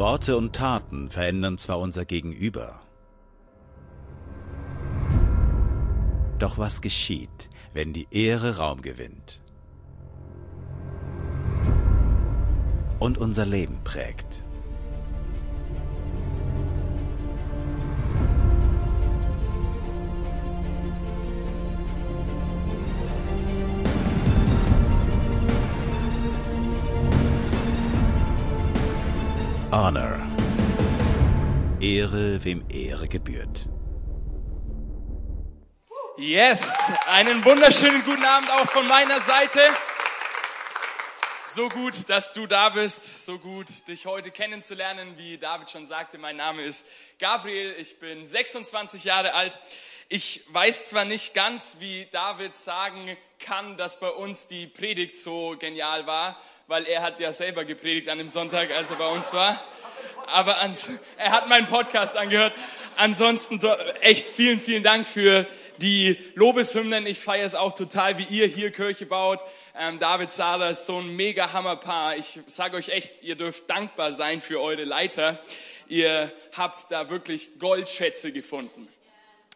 Worte und Taten verändern zwar unser Gegenüber, doch was geschieht, wenn die Ehre Raum gewinnt und unser Leben prägt? Honor. Ehre, wem Ehre gebührt. Yes, einen wunderschönen guten Abend auch von meiner Seite. So gut, dass du da bist, so gut, dich heute kennenzulernen. Wie David schon sagte, mein Name ist Gabriel, ich bin 26 Jahre alt. Ich weiß zwar nicht ganz, wie David sagen kann, dass bei uns die Predigt so genial war, weil er hat ja selber gepredigt an dem Sonntag, als er bei uns war. Aber er hat meinen Podcast angehört. Ansonsten echt vielen Dank für die Lobeshymnen. Ich feiere es auch total, wie ihr hier Kirche baut. David Sader ist so ein mega Hammerpaar. Ich sage euch echt, ihr dürft dankbar sein für eure Leiter. Ihr habt da wirklich Goldschätze gefunden.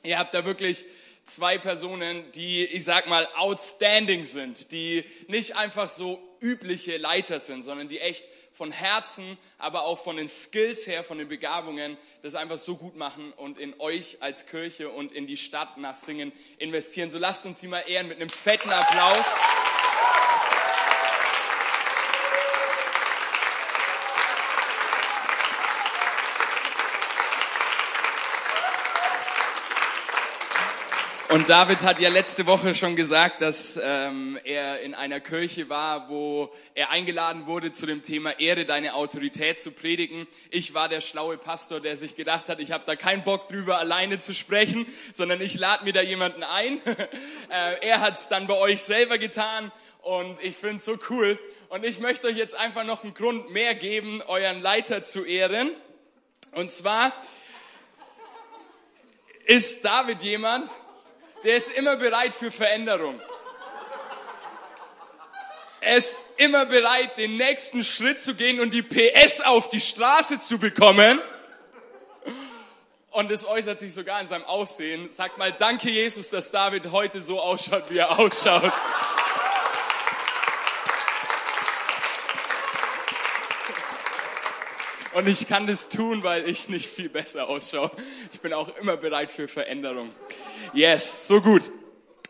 Ihr habt da wirklich zwei Personen, die, ich sag mal, outstanding sind, die nicht einfach so übliche Leiter sind, sondern die echt von Herzen, aber auch von den Skills her, von den Begabungen, das einfach so gut machen und in euch als Kirche und in die Stadt nach Singen investieren. So lasst uns die mal ehren mit einem fetten Applaus. Und David hat ja letzte Woche schon gesagt, dass er in einer Kirche war, wo er eingeladen wurde, zu dem Thema Ehre deine Autorität zu predigen. Ich war der schlaue Pastor, der sich gedacht hat, ich habe da keinen Bock drüber, alleine zu sprechen, sondern ich lade mir da jemanden ein. Er hat es dann bei euch selber getan und ich finde es so cool. Und ich möchte euch jetzt einfach noch einen Grund mehr geben, euren Leiter zu ehren. Und zwar ist David jemand, der ist immer bereit für Veränderung. Er ist immer bereit, den nächsten Schritt zu gehen und die PS auf die Straße zu bekommen. Und es äußert sich sogar in seinem Aussehen. Sagt mal, danke Jesus, dass David heute so ausschaut, wie er ausschaut. Und ich kann das tun, weil ich nicht viel besser ausschaue. Ich bin auch immer bereit für Veränderung. Yes, so gut.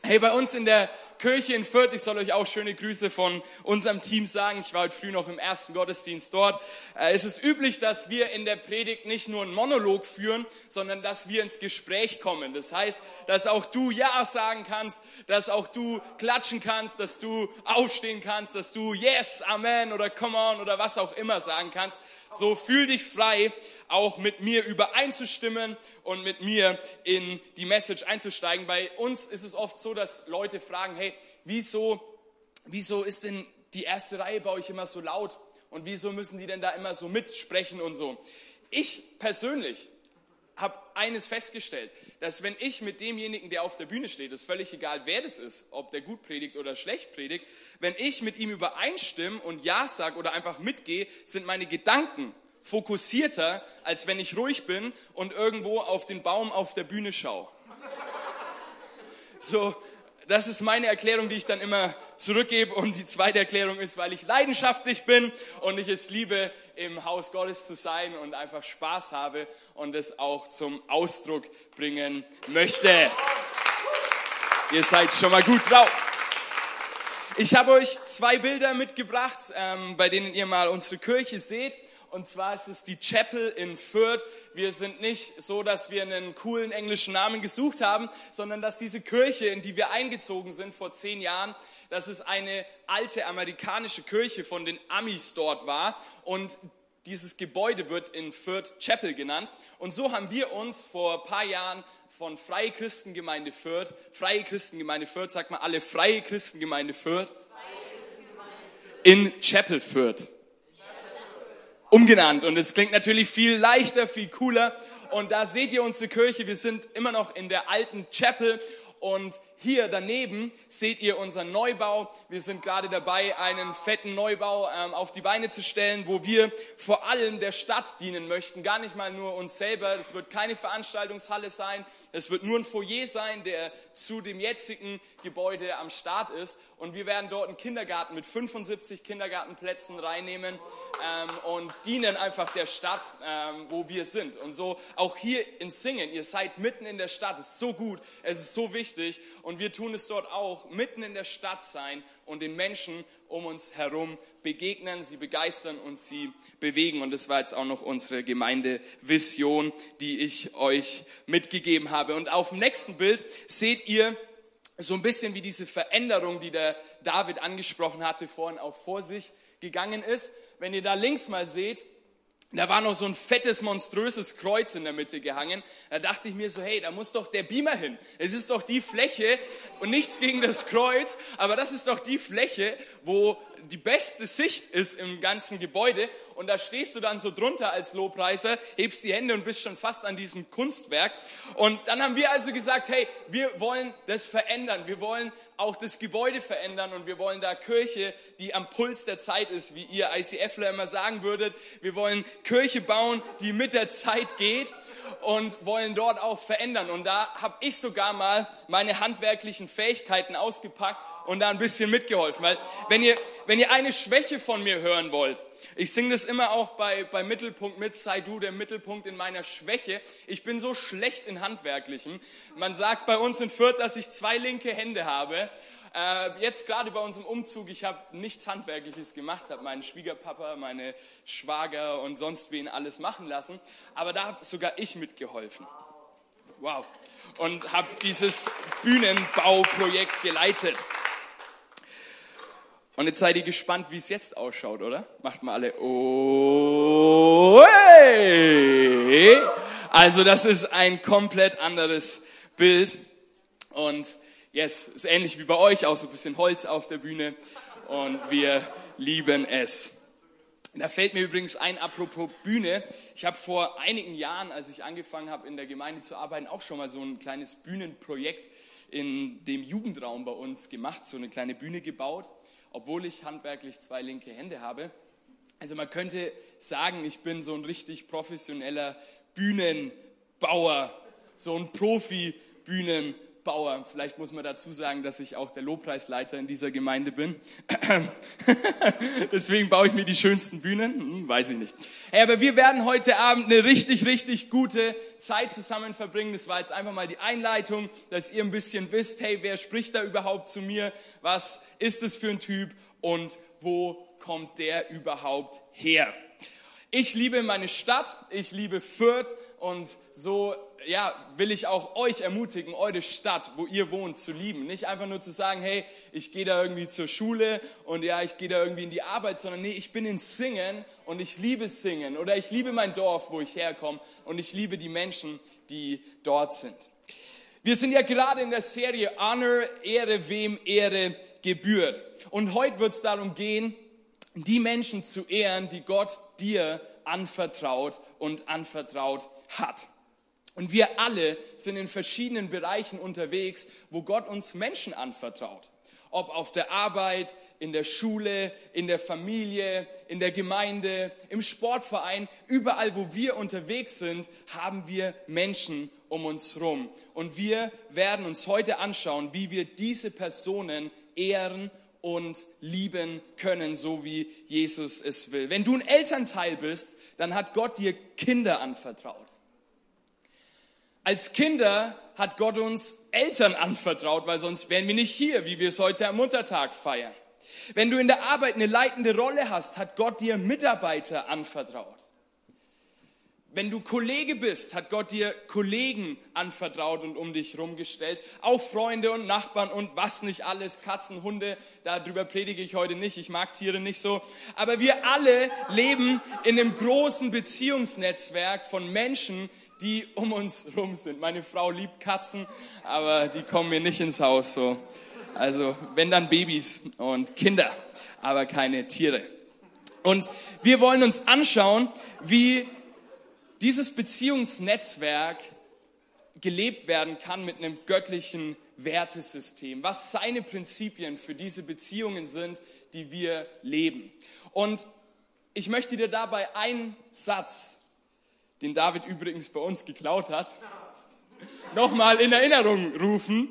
Hey, bei uns in der Kirche in Fürth, ich soll euch auch schöne Grüße von unserem Team sagen. Ich war heute früh noch im ersten Gottesdienst dort. Es ist üblich, dass wir in der Predigt nicht nur einen Monolog führen, sondern dass wir ins Gespräch kommen. Das heißt, dass auch du Ja sagen kannst, dass auch du klatschen kannst, dass du aufstehen kannst, dass du Yes, Amen oder Come on oder was auch immer sagen kannst. So fühl dich frei, auch mit mir übereinzustimmen und mit mir in die Message einzusteigen. Bei uns ist es oft so, dass Leute fragen, hey, wieso ist denn die erste Reihe bei euch immer so laut? Und wieso müssen die denn da immer so mitsprechen und so? Ich persönlich habe eines festgestellt, dass wenn ich mit demjenigen, der auf der Bühne steht, ist völlig egal, wer das ist, ob der gut predigt oder schlecht predigt, wenn ich mit ihm übereinstimme und Ja sage oder einfach mitgehe, sind meine Gedanken fokussierter, als wenn ich ruhig bin und irgendwo auf den Baum auf der Bühne schaue. So, das ist meine Erklärung, die ich dann immer zurückgebe. Und die zweite Erklärung ist, weil ich leidenschaftlich bin und ich es liebe, im Haus Gottes zu sein und einfach Spaß habe und es auch zum Ausdruck bringen möchte. Ihr seid schon mal gut drauf. Ich habe euch zwei Bilder mitgebracht, bei denen ihr mal unsere Kirche seht. Und zwar ist es die Chapel in Fürth. Wir sind nicht so, dass wir einen coolen englischen Namen gesucht haben, sondern dass diese Kirche, in die wir eingezogen sind vor 10 Jahren, dass es eine alte amerikanische Kirche von den Amis dort war. Und dieses Gebäude wird in Fürth Chapel genannt. Und so haben wir uns vor ein paar Jahren von Freie Christengemeinde Fürth, sag mal alle, Freie Christengemeinde Fürth, in Chapel Fürth umgenannt. Und es klingt natürlich viel leichter, viel cooler. Und da seht ihr unsere Kirche. Wir sind immer noch in der alten Chapel. Und hier daneben seht ihr unseren Neubau. Wir sind gerade dabei, einen fetten Neubau auf die Beine zu stellen, wo wir vor allem der Stadt dienen möchten. Gar nicht mal nur uns selber. Es wird keine Veranstaltungshalle sein. Es wird nur ein Foyer sein, der zu dem jetzigen Gebäude am Start ist. Und wir werden dort einen Kindergarten mit 75 Kindergartenplätzen reinnehmen und dienen einfach der Stadt, wo wir sind. Und so auch hier in Singen. Ihr seid mitten in der Stadt. Es ist so gut. Es ist so wichtig. Und wir tun es dort auch, mitten in der Stadt sein und den Menschen um uns herum begegnen, sie begeistern und sie bewegen. Und das war jetzt auch noch unsere Gemeindevision, die ich euch mitgegeben habe. Und auf dem nächsten Bild seht ihr so ein bisschen, wie diese Veränderung, die der David angesprochen hatte, vorhin auch vor sich gegangen ist. Wenn ihr da links mal seht, da war noch so ein fettes, monströses Kreuz in der Mitte gehangen. Da dachte ich mir so, hey, da muss doch der Beamer hin. Es ist doch die Fläche, und nichts gegen das Kreuz, aber das ist doch die Fläche, wo die beste Sicht ist im ganzen Gebäude. Und da stehst du dann so drunter als Lobpreiser, hebst die Hände und bist schon fast an diesem Kunstwerk. Und dann haben wir also gesagt, hey, wir wollen das verändern. Wir wollen auch das Gebäude verändern und wir wollen da Kirche, die am Puls der Zeit ist, wie ihr ICFler immer sagen würdet. Wir wollen Kirche bauen, die mit der Zeit geht, und wollen dort auch verändern. Und da habe ich sogar mal meine handwerklichen Fähigkeiten ausgepackt und da ein bisschen mitgeholfen. Weil wenn ihr eine Schwäche von mir hören wollt, ich singe das immer auch bei Mittelpunkt mit, sei du der Mittelpunkt in meiner Schwäche. Ich bin so schlecht in Handwerklichen. Man sagt bei uns in Fürth, dass ich 2 linke Hände habe. Jetzt gerade bei unserem Umzug, ich habe nichts Handwerkliches gemacht, habe meinen Schwiegerpapa, meine Schwager und sonst wen alles machen lassen. Aber da habe sogar ich mitgeholfen. Wow. Und habe dieses Bühnenbauprojekt geleitet. Und jetzt seid ihr gespannt, wie es jetzt ausschaut, oder? Macht mal alle. Oh, hey. Also das ist ein komplett anderes Bild. Und yes, ist ähnlich wie bei euch, auch so ein bisschen Holz auf der Bühne. Und wir lieben es. Da fällt mir übrigens ein, apropos Bühne, ich habe vor einigen Jahren, als ich angefangen habe, in der Gemeinde zu arbeiten, auch schon mal so ein kleines Bühnenprojekt in dem Jugendraum bei uns gemacht, so eine kleine Bühne gebaut, obwohl ich handwerklich 2 linke Hände habe. Also man könnte sagen, ich bin so ein richtig professioneller Bühnenbauer, so ein Profi-Bühnenbauer. Vielleicht muss man dazu sagen, dass ich auch der Lobpreisleiter in dieser Gemeinde bin. Deswegen baue ich mir die schönsten Bühnen, weiß ich nicht. Hey, aber wir werden heute Abend eine richtig, richtig gute Zeit zusammen verbringen. Das war jetzt einfach mal die Einleitung, dass ihr ein bisschen wisst, hey, wer spricht da überhaupt zu mir? Was ist das für ein Typ und wo kommt der überhaupt her? Ich liebe meine Stadt, ich liebe Fürth und so will ich auch euch ermutigen, eure Stadt, wo ihr wohnt, zu lieben. Nicht einfach nur zu sagen, hey, ich gehe da irgendwie zur Schule und ja, ich gehe da irgendwie in die Arbeit, sondern nee, ich bin in Singen und ich liebe Singen oder ich liebe mein Dorf, wo ich herkomme und ich liebe die Menschen, die dort sind. Wir sind ja gerade in der Serie Honor, Ehre, wem Ehre gebührt. Und heute wird es darum gehen, die Menschen zu ehren, die Gott dir anvertraut und anvertraut hat. Und wir alle sind in verschiedenen Bereichen unterwegs, wo Gott uns Menschen anvertraut. Ob auf der Arbeit, in der Schule, in der Familie, in der Gemeinde, im Sportverein, überall, wo wir unterwegs sind, haben wir Menschen um uns rum. Und wir werden uns heute anschauen, wie wir diese Personen ehren und lieben können, so wie Jesus es will. Wenn du ein Elternteil bist, dann hat Gott dir Kinder anvertraut. Als Kinder hat Gott uns Eltern anvertraut, weil sonst wären wir nicht hier, wie wir es heute am Muttertag feiern. Wenn du in der Arbeit eine leitende Rolle hast, hat Gott dir Mitarbeiter anvertraut. Wenn du Kollege bist, hat Gott dir Kollegen anvertraut und um dich rumgestellt. Auch Freunde und Nachbarn und was nicht alles, Katzen, Hunde, darüber predige ich heute nicht. Ich mag Tiere nicht so. Aber wir alle leben in einem großen Beziehungsnetzwerk von Menschen, die um uns rum sind. Meine Frau liebt Katzen, aber die kommen mir nicht ins Haus. So. Also wenn, dann Babys und Kinder, aber keine Tiere. Und wir wollen uns anschauen, wie dieses Beziehungsnetzwerk gelebt werden kann mit einem göttlichen Wertesystem, was seine Prinzipien für diese Beziehungen sind, die wir leben. Und ich möchte dir dabei einen Satz, den David übrigens bei uns geklaut hat, nochmal in Erinnerung rufen.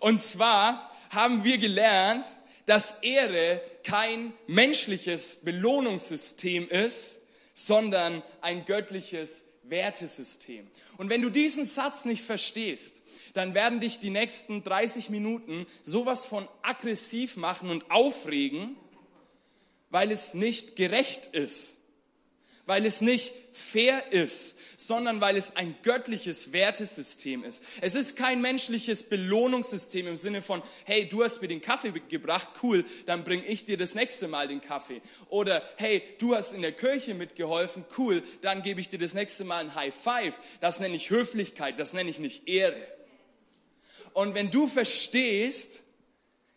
Und zwar haben wir gelernt, dass Ehre kein menschliches Belohnungssystem ist, sondern ein göttliches Wertesystem. Und wenn du diesen Satz nicht verstehst, dann werden dich die nächsten 30 Minuten sowas von aggressiv machen und aufregen, weil es nicht gerecht ist, weil es nicht fair ist, sondern weil es ein göttliches Wertesystem ist. Es ist kein menschliches Belohnungssystem im Sinne von, hey, du hast mir den Kaffee gebracht, cool, dann bringe ich dir das nächste Mal den Kaffee. Oder, hey, du hast in der Kirche mitgeholfen, cool, dann gebe ich dir das nächste Mal ein High Five. Das nenne ich Höflichkeit, das nenne ich nicht Ehre. Und wenn du verstehst,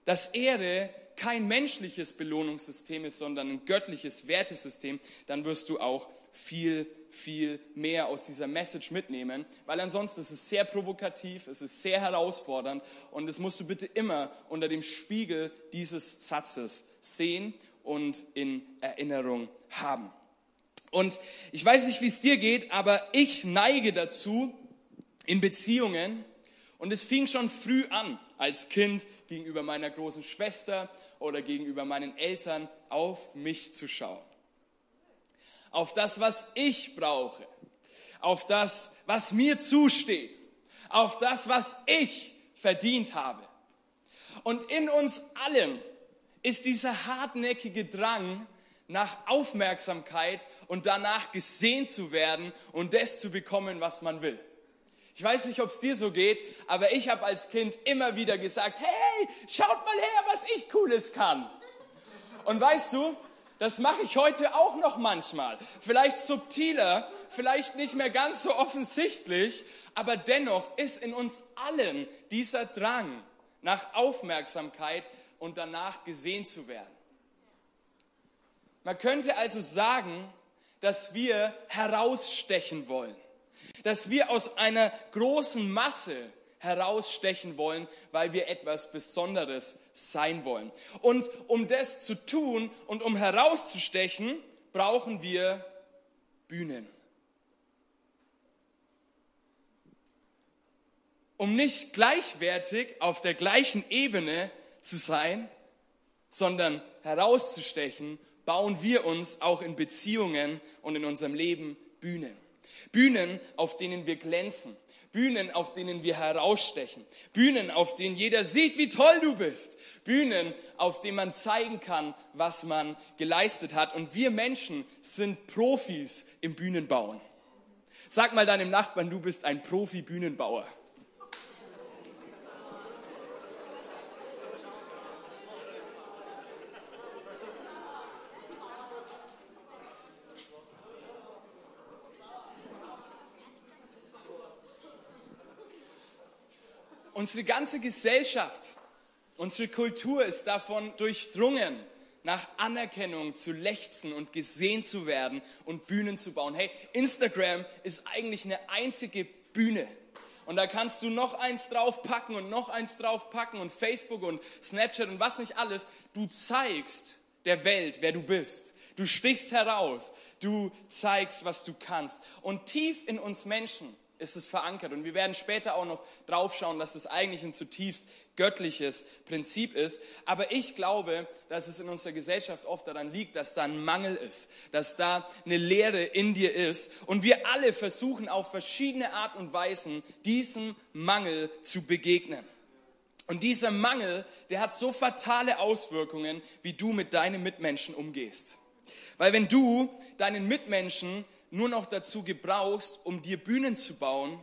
dass Ehre kein menschliches Belohnungssystem ist, sondern ein göttliches Wertesystem, dann wirst du auch viel, viel mehr aus dieser Message mitnehmen, weil ansonsten ist es sehr provokativ, es ist sehr herausfordernd und das musst du bitte immer unter dem Spiegel dieses Satzes sehen und in Erinnerung haben. Und ich weiß nicht, wie es dir geht, aber ich neige dazu in Beziehungen, und es fing schon früh an, als Kind gegenüber meiner großen Schwester oder gegenüber meinen Eltern, auf mich zu schauen. Auf das, was ich brauche. Auf das, was mir zusteht. Auf das, was ich verdient habe. Und in uns allen ist dieser hartnäckige Drang nach Aufmerksamkeit und danach gesehen zu werden und das zu bekommen, was man will. Ich weiß nicht, ob es dir so geht, aber ich habe als Kind immer wieder gesagt, hey, schaut mal her, was ich Cooles kann. Und weißt du, das mache ich heute auch noch manchmal. Vielleicht subtiler, vielleicht nicht mehr ganz so offensichtlich, aber dennoch ist in uns allen dieser Drang nach Aufmerksamkeit und danach gesehen zu werden. Man könnte also sagen, dass wir herausstechen wollen. Dass wir aus einer großen Masse herausstechen wollen, weil wir etwas Besonderes sein wollen. Und um das zu tun und um herauszustechen, brauchen wir Bühnen. Um nicht gleichwertig auf der gleichen Ebene zu sein, sondern herauszustechen, bauen wir uns auch in Beziehungen und in unserem Leben Bühnen. Bühnen, auf denen wir glänzen. Bühnen, auf denen wir herausstechen. Bühnen, auf denen jeder sieht, wie toll du bist. Bühnen, auf denen man zeigen kann, was man geleistet hat. Und wir Menschen sind Profis im Bühnenbauen. Sag mal deinem Nachbarn, du bist ein Profi-Bühnenbauer. Unsere ganze Gesellschaft, unsere Kultur ist davon durchdrungen, nach Anerkennung zu lechzen und gesehen zu werden und Bühnen zu bauen. Hey, Instagram ist eigentlich eine einzige Bühne. Und da kannst du noch eins draufpacken und noch eins draufpacken und Facebook und Snapchat und was nicht alles. Du zeigst der Welt, wer du bist. Du stichst heraus. Du zeigst, was du kannst. Und tief in uns Menschen ist es verankert. Und wir werden später auch noch drauf schauen, dass es eigentlich ein zutiefst göttliches Prinzip ist. Aber ich glaube, dass es in unserer Gesellschaft oft daran liegt, dass da ein Mangel ist, dass da eine Leere in dir ist. Und wir alle versuchen auf verschiedene Art und Weisen, diesem Mangel zu begegnen. Und dieser Mangel, der hat so fatale Auswirkungen, wie du mit deinen Mitmenschen umgehst. Weil wenn du deinen Mitmenschen nur noch dazu gebrauchst, um dir Bühnen zu bauen,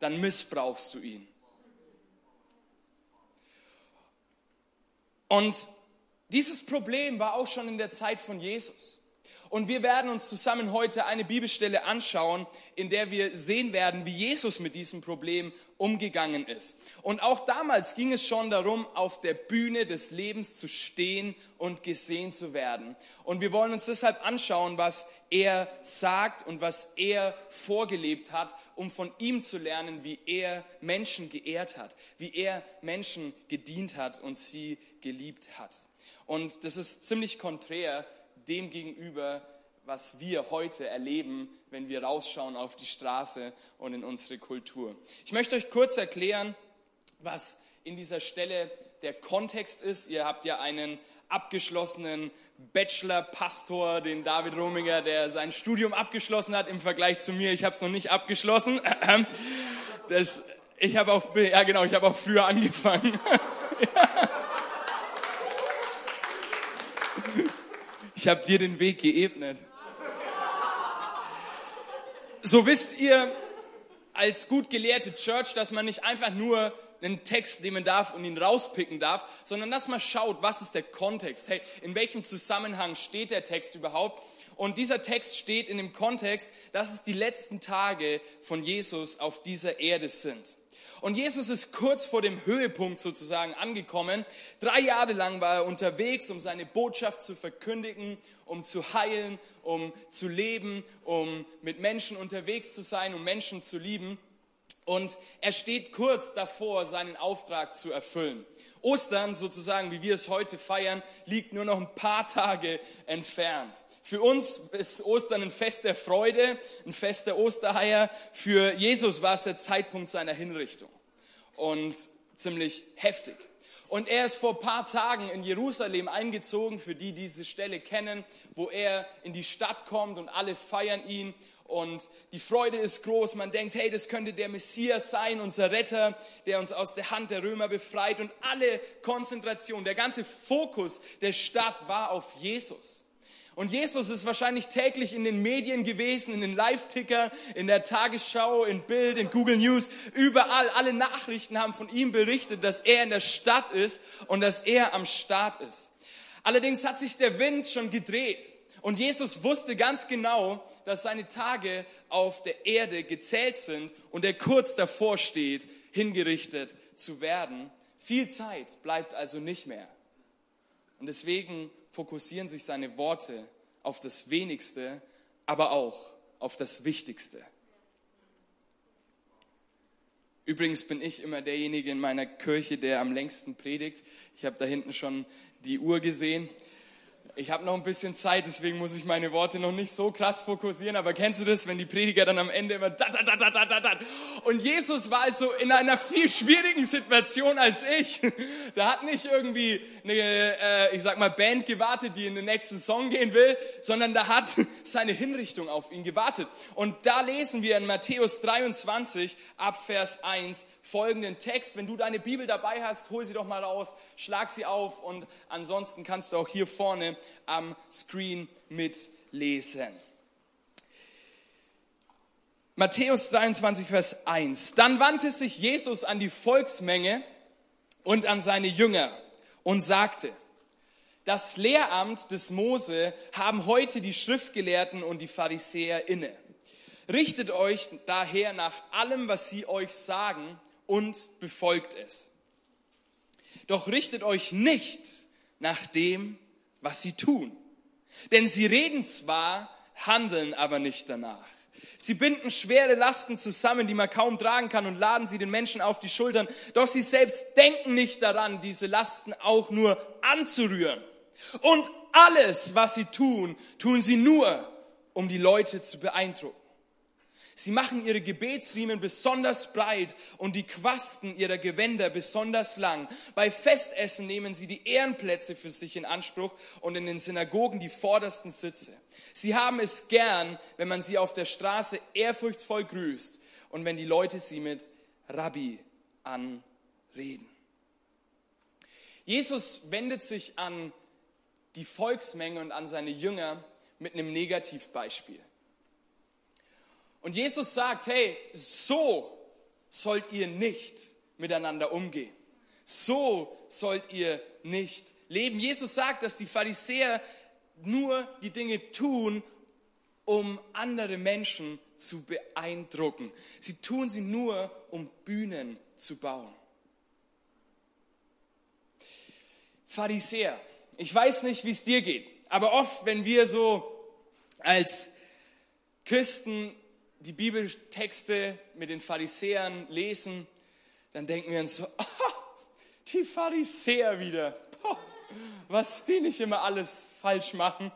dann missbrauchst du ihn. Und dieses Problem war auch schon in der Zeit von Jesus. Und wir werden uns zusammen heute eine Bibelstelle anschauen, in der wir sehen werden, wie Jesus mit diesem Problem umgegangen ist. Und auch damals ging es schon darum, auf der Bühne des Lebens zu stehen und gesehen zu werden. Und wir wollen uns deshalb anschauen, was er sagt und was er vorgelebt hat, um von ihm zu lernen, wie er Menschen geehrt hat, wie er Menschen gedient hat und sie geliebt hat. Und das ist ziemlich konträr dem gegenüber, was wir heute erleben, wenn wir rausschauen auf die Straße und in unsere Kultur. Ich möchte euch kurz erklären, was in dieser Stelle der Kontext ist. Ihr habt ja einen abgeschlossenen Bachelor-Pastor, den David Rominger, der sein Studium abgeschlossen hat im Vergleich zu mir. Ich habe es noch nicht abgeschlossen. Ich habe auch früher angefangen. Ich habe dir den Weg geebnet. So wisst ihr als gut gelehrte Church, dass man nicht einfach nur einen Text nehmen darf und ihn rauspicken darf, sondern dass man schaut, was ist der Kontext? Hey, in welchem Zusammenhang steht der Text überhaupt? Und dieser Text steht in dem Kontext, dass es die letzten Tage von Jesus auf dieser Erde sind. Und Jesus ist kurz vor dem Höhepunkt sozusagen angekommen. 3 Jahre lang war er unterwegs, um seine Botschaft zu verkündigen, um zu heilen, um zu leben, um mit Menschen unterwegs zu sein, um Menschen zu lieben. Und er steht kurz davor, seinen Auftrag zu erfüllen. Ostern, sozusagen, wie wir es heute feiern, liegt nur noch ein paar Tage entfernt. Für uns ist Ostern ein Fest der Freude, ein Fest der Osterheier. Für Jesus war es der Zeitpunkt seiner Hinrichtung. Und ziemlich heftig. Und er ist vor ein paar Tagen in Jerusalem eingezogen, für die diese Stelle kennen, wo er in die Stadt kommt und alle feiern ihn. Und die Freude ist groß, man denkt, hey, das könnte der Messias sein, unser Retter, der uns aus der Hand der Römer befreit. Und alle Konzentration, der ganze Fokus der Stadt war auf Jesus. Und Jesus ist wahrscheinlich täglich in den Medien gewesen, in den Live-Ticker, in der Tagesschau, in Bild, in Google News, überall. Alle Nachrichten haben von ihm berichtet, dass er in der Stadt ist und dass er am Start ist. Allerdings hat sich der Wind schon gedreht. Und Jesus wusste ganz genau, dass seine Tage auf der Erde gezählt sind und er kurz davor steht, hingerichtet zu werden. Viel Zeit bleibt also nicht mehr. Und deswegen fokussieren sich seine Worte auf das Wenigste, aber auch auf das Wichtigste. Übrigens bin ich immer derjenige in meiner Kirche, der am längsten predigt. Ich habe da hinten schon die Uhr gesehen. Ich habe noch ein bisschen Zeit, deswegen muss ich meine Worte noch nicht so krass fokussieren. Aber kennst du das, wenn die Prediger dann am Ende immer dat. Und Jesus war also in einer viel schwierigen Situation als ich. Da hat nicht irgendwie eine, Band gewartet, die in den nächsten Song gehen will, sondern da hat seine Hinrichtung auf ihn gewartet. Und da lesen wir in Matthäus 23 ab Vers 1 folgenden Text. Wenn du deine Bibel dabei hast, hol sie doch mal raus, schlag sie auf und ansonsten kannst du auch hier vorne am Screen mitlesen. Matthäus 23, Vers 1. Dann wandte sich Jesus an die Volksmenge und an seine Jünger und sagte: Das Lehramt des Mose haben heute die Schriftgelehrten und die Pharisäer inne. Richtet euch daher nach allem, was sie euch sagen, und befolgt es. Doch richtet euch nicht nach dem, was sie tun. Denn sie reden zwar, handeln aber nicht danach. Sie binden schwere Lasten zusammen, die man kaum tragen kann, und laden sie den Menschen auf die Schultern. Doch sie selbst denken nicht daran, diese Lasten auch nur anzurühren. Und alles, was sie tun, tun sie nur, um die Leute zu beeindrucken. Sie machen ihre Gebetsriemen besonders breit und die Quasten ihrer Gewänder besonders lang. Bei Festessen nehmen sie die Ehrenplätze für sich in Anspruch und in den Synagogen die vordersten Sitze. Sie haben es gern, wenn man sie auf der Straße ehrfurchtsvoll grüßt und wenn die Leute sie mit Rabbi anreden. Jesus wendet sich an die Volksmenge und an seine Jünger mit einem Negativbeispiel. Und Jesus sagt, hey, so sollt ihr nicht miteinander umgehen. So sollt ihr nicht leben. Jesus sagt, dass die Pharisäer nur die Dinge tun, um andere Menschen zu beeindrucken. Sie tun sie nur, um Bühnen zu bauen. Pharisäer. Ich weiß nicht, wie es dir geht, aber oft, wenn wir so als Christen die Bibeltexte mit den Pharisäern lesen, dann denken wir uns so, oh, die Pharisäer wieder. Boah, was die nicht immer alles falsch machen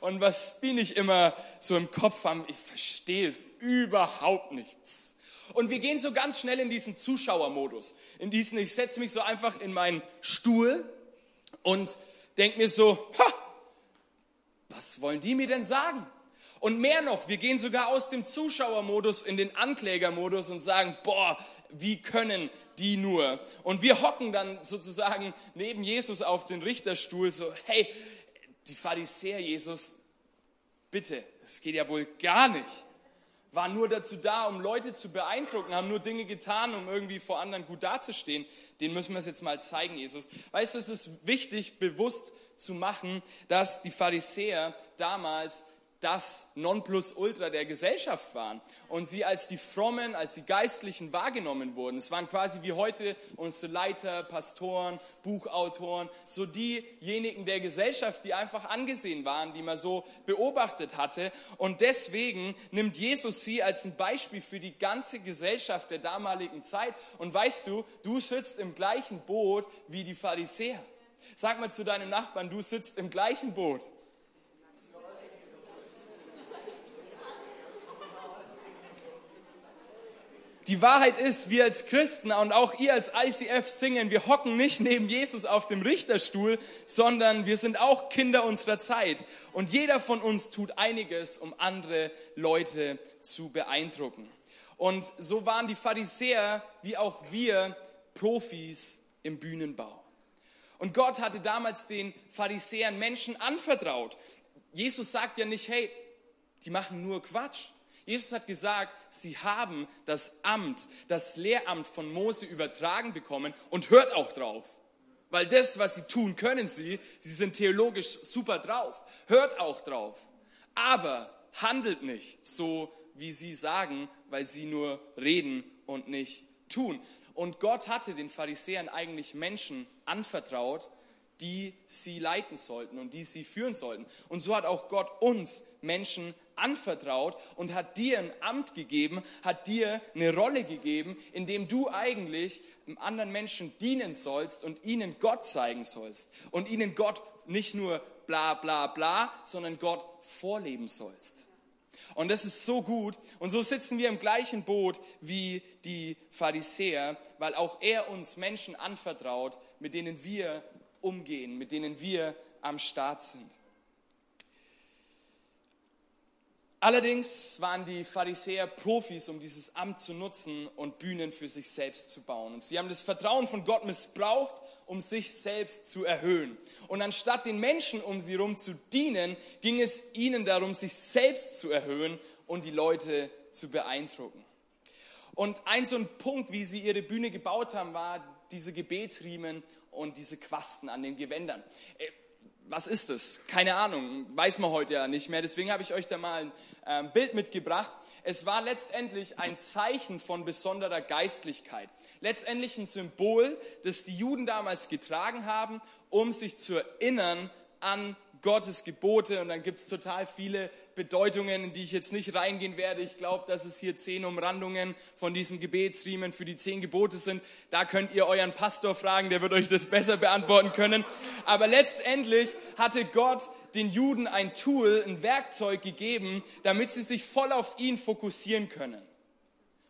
und was die nicht immer so im Kopf haben, ich verstehe es überhaupt nichts. Und wir gehen so ganz schnell in diesen Zuschauermodus, in diesen, ich setze mich so einfach in meinen Stuhl und denke mir so, ha, was wollen die mir denn sagen? Und mehr noch, wir gehen sogar aus dem Zuschauermodus in den Anklägermodus und sagen, boah, wie können die nur? Und wir hocken dann sozusagen neben Jesus auf den Richterstuhl so, hey, die Pharisäer, Jesus, bitte, das geht ja wohl gar nicht. War nur dazu da, um Leute zu beeindrucken, haben nur Dinge getan, um irgendwie vor anderen gut dazustehen. Den müssen wir es jetzt mal zeigen, Jesus. Weißt du, es ist wichtig, bewusst zu machen, dass die Pharisäer damals das Nonplusultra der Gesellschaft waren und sie als die Frommen, als die Geistlichen wahrgenommen wurden. Es waren quasi wie heute unsere Leiter, Pastoren, Buchautoren, so diejenigen der Gesellschaft, die einfach angesehen waren, die man so beobachtet hatte. Und deswegen nimmt Jesus sie als ein Beispiel für die ganze Gesellschaft der damaligen Zeit. Und weißt du, du sitzt im gleichen Boot wie die Pharisäer. Sag mal zu deinem Nachbarn, du sitzt im gleichen Boot. Die Wahrheit ist, wir als Christen und auch ihr als ICF Singen, wir hocken nicht neben Jesus auf dem Richterstuhl, sondern wir sind auch Kinder unserer Zeit. Und jeder von uns tut einiges, um andere Leute zu beeindrucken. Und so waren die Pharisäer wie auch wir Profis im Bühnenbau. Und Gott hatte damals den Pharisäern Menschen anvertraut. Jesus sagt ja nicht, hey, die machen nur Quatsch. Jesus hat gesagt, sie haben das Amt, das Lehramt von Mose übertragen bekommen und hört auch drauf. Weil das, was sie tun, können sie sind theologisch super drauf. Hört auch drauf, aber handelt nicht so, wie sie sagen, weil sie nur reden und nicht tun. Und Gott hatte den Pharisäern eigentlich Menschen anvertraut, die sie leiten sollten und die sie führen sollten. Und so hat auch Gott uns Menschen anvertraut und hat dir ein Amt gegeben, hat dir eine Rolle gegeben, in dem du eigentlich anderen Menschen dienen sollst und ihnen Gott zeigen sollst. Und ihnen Gott nicht nur bla bla bla, sondern Gott vorleben sollst. Und das ist so gut. Und so sitzen wir im gleichen Boot wie die Pharisäer, weil auch er uns Menschen anvertraut, mit denen wir umgehen, mit denen wir am Start sind. Allerdings waren die Pharisäer Profis, um dieses Amt zu nutzen und Bühnen für sich selbst zu bauen. Und sie haben das Vertrauen von Gott missbraucht, um sich selbst zu erhöhen. Und anstatt den Menschen um sie herum zu dienen, ging es ihnen darum, sich selbst zu erhöhen und die Leute zu beeindrucken. Und ein so ein Punkt, wie sie ihre Bühne gebaut haben, war diese Gebetsriemen und diese Quasten an den Gewändern. Was ist das? Keine Ahnung, weiß man heute ja nicht mehr. Deswegen habe ich euch da mal ein Bild mitgebracht. Es war letztendlich ein Zeichen von besonderer Geistlichkeit. Letztendlich ein Symbol, das die Juden damals getragen haben, um sich zu erinnern an Gottes Gebote. Und dann gibt es total viele Bedeutungen, in die ich jetzt nicht reingehen werde. Ich glaube, dass es hier 10 Umrandungen von diesem Gebetsriemen für die 10 Gebote sind. Da könnt ihr euren Pastor fragen, der wird euch das besser beantworten können. Aber letztendlich hatte Gott den Juden ein Tool, ein Werkzeug gegeben, damit sie sich voll auf ihn fokussieren können.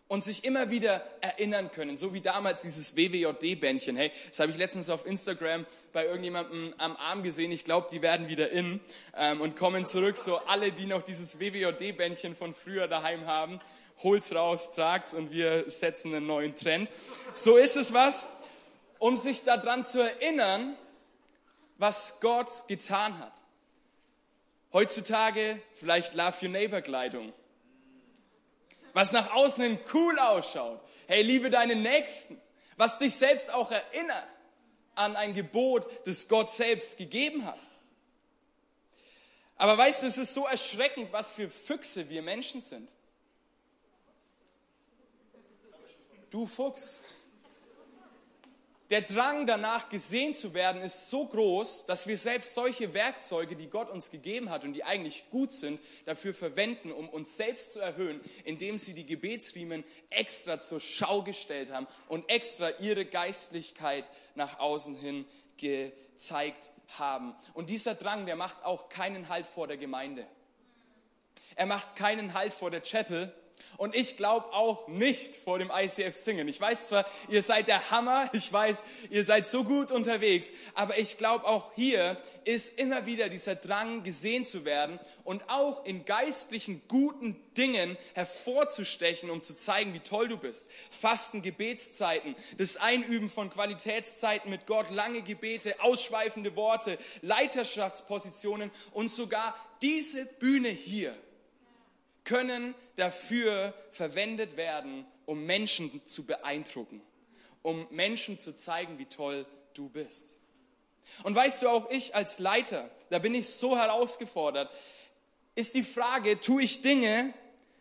Und sich immer wieder erinnern können, so wie damals dieses WWJD-Bändchen. Hey, das habe ich letztens auf Instagram bei irgendjemandem am Arm gesehen. Ich glaube, die werden wieder in und kommen zurück. So alle, die noch dieses WWJD-Bändchen von früher daheim haben, holt's raus, tragt's und wir setzen einen neuen Trend. So ist es was, um sich daran zu erinnern, was Gott getan hat. Heutzutage vielleicht Love-Your-Neighbor-Kleidung. Was nach außen cool ausschaut. Hey, liebe deinen Nächsten. Was dich selbst auch erinnert an ein Gebot, das Gott selbst gegeben hat. Aber weißt du, es ist so erschreckend, was für Füchse wir Menschen sind. Du Fuchs. Der Drang danach, gesehen zu werden, ist so groß, dass wir selbst solche Werkzeuge, die Gott uns gegeben hat und die eigentlich gut sind, dafür verwenden, um uns selbst zu erhöhen, indem sie die Gebetsriemen extra zur Schau gestellt haben und extra ihre Geistlichkeit nach außen hin gezeigt haben. Und dieser Drang, der macht auch keinen Halt vor der Gemeinde. Er macht keinen Halt vor der Chapel. Und ich glaube auch nicht vor dem ICF Singen. Ich weiß zwar, ihr seid der Hammer, ich weiß, ihr seid so gut unterwegs, aber ich glaube auch hier ist immer wieder dieser Drang, gesehen zu werden und auch in geistlichen guten Dingen hervorzustechen, um zu zeigen, wie toll du bist. Fasten, Gebetszeiten, das Einüben von Qualitätszeiten mit Gott, lange Gebete, ausschweifende Worte, Leiterschaftspositionen und sogar diese Bühne hier können dafür verwendet werden, um Menschen zu beeindrucken, um Menschen zu zeigen, wie toll du bist. Und weißt du, auch ich als Leiter, da bin ich so herausgefordert, ist die Frage, tue ich Dinge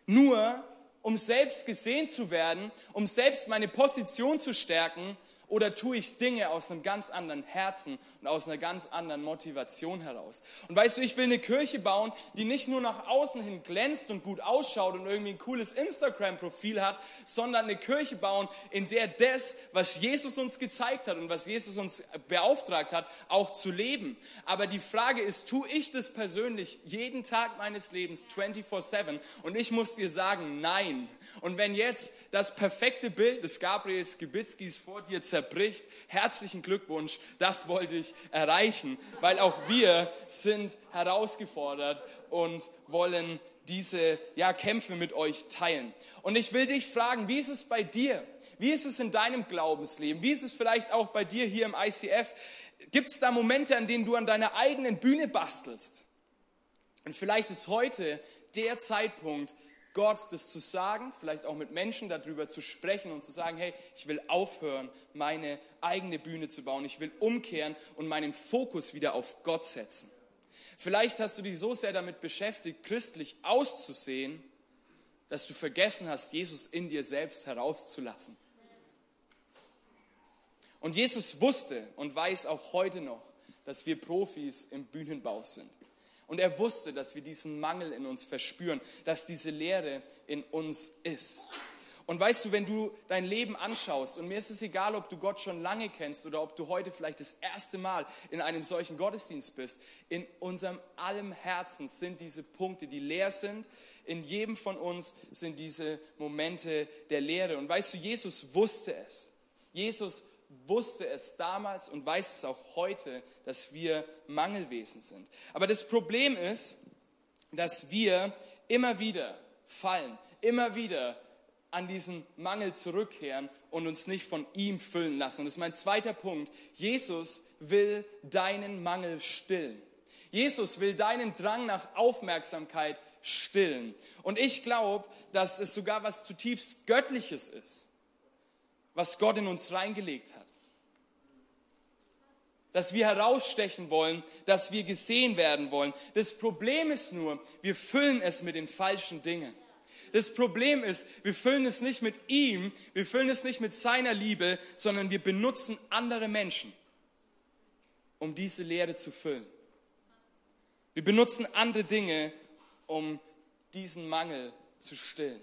nur, um selbst gesehen zu werden, um selbst meine Position zu stärken, oder tue ich Dinge aus einem ganz anderen Herzen und aus einer ganz anderen Motivation heraus? Und weißt du, ich will eine Kirche bauen, die nicht nur nach außen hin glänzt und gut ausschaut und irgendwie ein cooles Instagram-Profil hat, sondern eine Kirche bauen, in der das, was Jesus uns gezeigt hat und was Jesus uns beauftragt hat, auch zu leben. Aber die Frage ist, tue ich das persönlich jeden Tag meines Lebens 24/7? Und ich muss dir sagen, nein. Und wenn jetzt das perfekte Bild des Gabriels Gibitzkis vor dir zerbricht, herzlichen Glückwunsch, das wollte ich erreichen, weil auch wir sind herausgefordert und wollen diese Kämpfe mit euch teilen. Und ich will dich fragen, wie ist es bei dir? Wie ist es in deinem Glaubensleben? Wie ist es vielleicht auch bei dir hier im ICF? Gibt es da Momente, an denen du an deiner eigenen Bühne bastelst? Und vielleicht ist heute der Zeitpunkt, Gott das zu sagen, vielleicht auch mit Menschen darüber zu sprechen und zu sagen, hey, ich will aufhören, meine eigene Bühne zu bauen. Ich will umkehren und meinen Fokus wieder auf Gott setzen. Vielleicht hast du dich so sehr damit beschäftigt, christlich auszusehen, dass du vergessen hast, Jesus in dir selbst herauszulassen. Und Jesus wusste und weiß auch heute noch, dass wir Profis im Bühnenbau sind. Und er wusste, dass wir diesen Mangel in uns verspüren, dass diese Leere in uns ist. Und weißt du, wenn du dein Leben anschaust, und mir ist es egal, ob du Gott schon lange kennst oder ob du heute vielleicht das erste Mal in einem solchen Gottesdienst bist, in unserem allem Herzen sind diese Punkte, die leer sind. In jedem von uns sind diese Momente der Leere. Und weißt du, Jesus wusste es. Jesus wusste es damals und weiß es auch heute, dass wir Mangelwesen sind. Aber das Problem ist, dass wir immer wieder fallen, immer wieder an diesen Mangel zurückkehren und uns nicht von ihm füllen lassen. Und das ist mein zweiter Punkt. Jesus will deinen Mangel stillen. Jesus will deinen Drang nach Aufmerksamkeit stillen. Und ich glaube, dass es sogar was zutiefst Göttliches ist, was Gott in uns reingelegt hat. Dass wir herausstechen wollen, dass wir gesehen werden wollen. Das Problem ist nur, wir füllen es mit den falschen Dingen. Das Problem ist, wir füllen es nicht mit ihm, wir füllen es nicht mit seiner Liebe, sondern wir benutzen andere Menschen, um diese Leere zu füllen. Wir benutzen andere Dinge, um diesen Mangel zu stillen.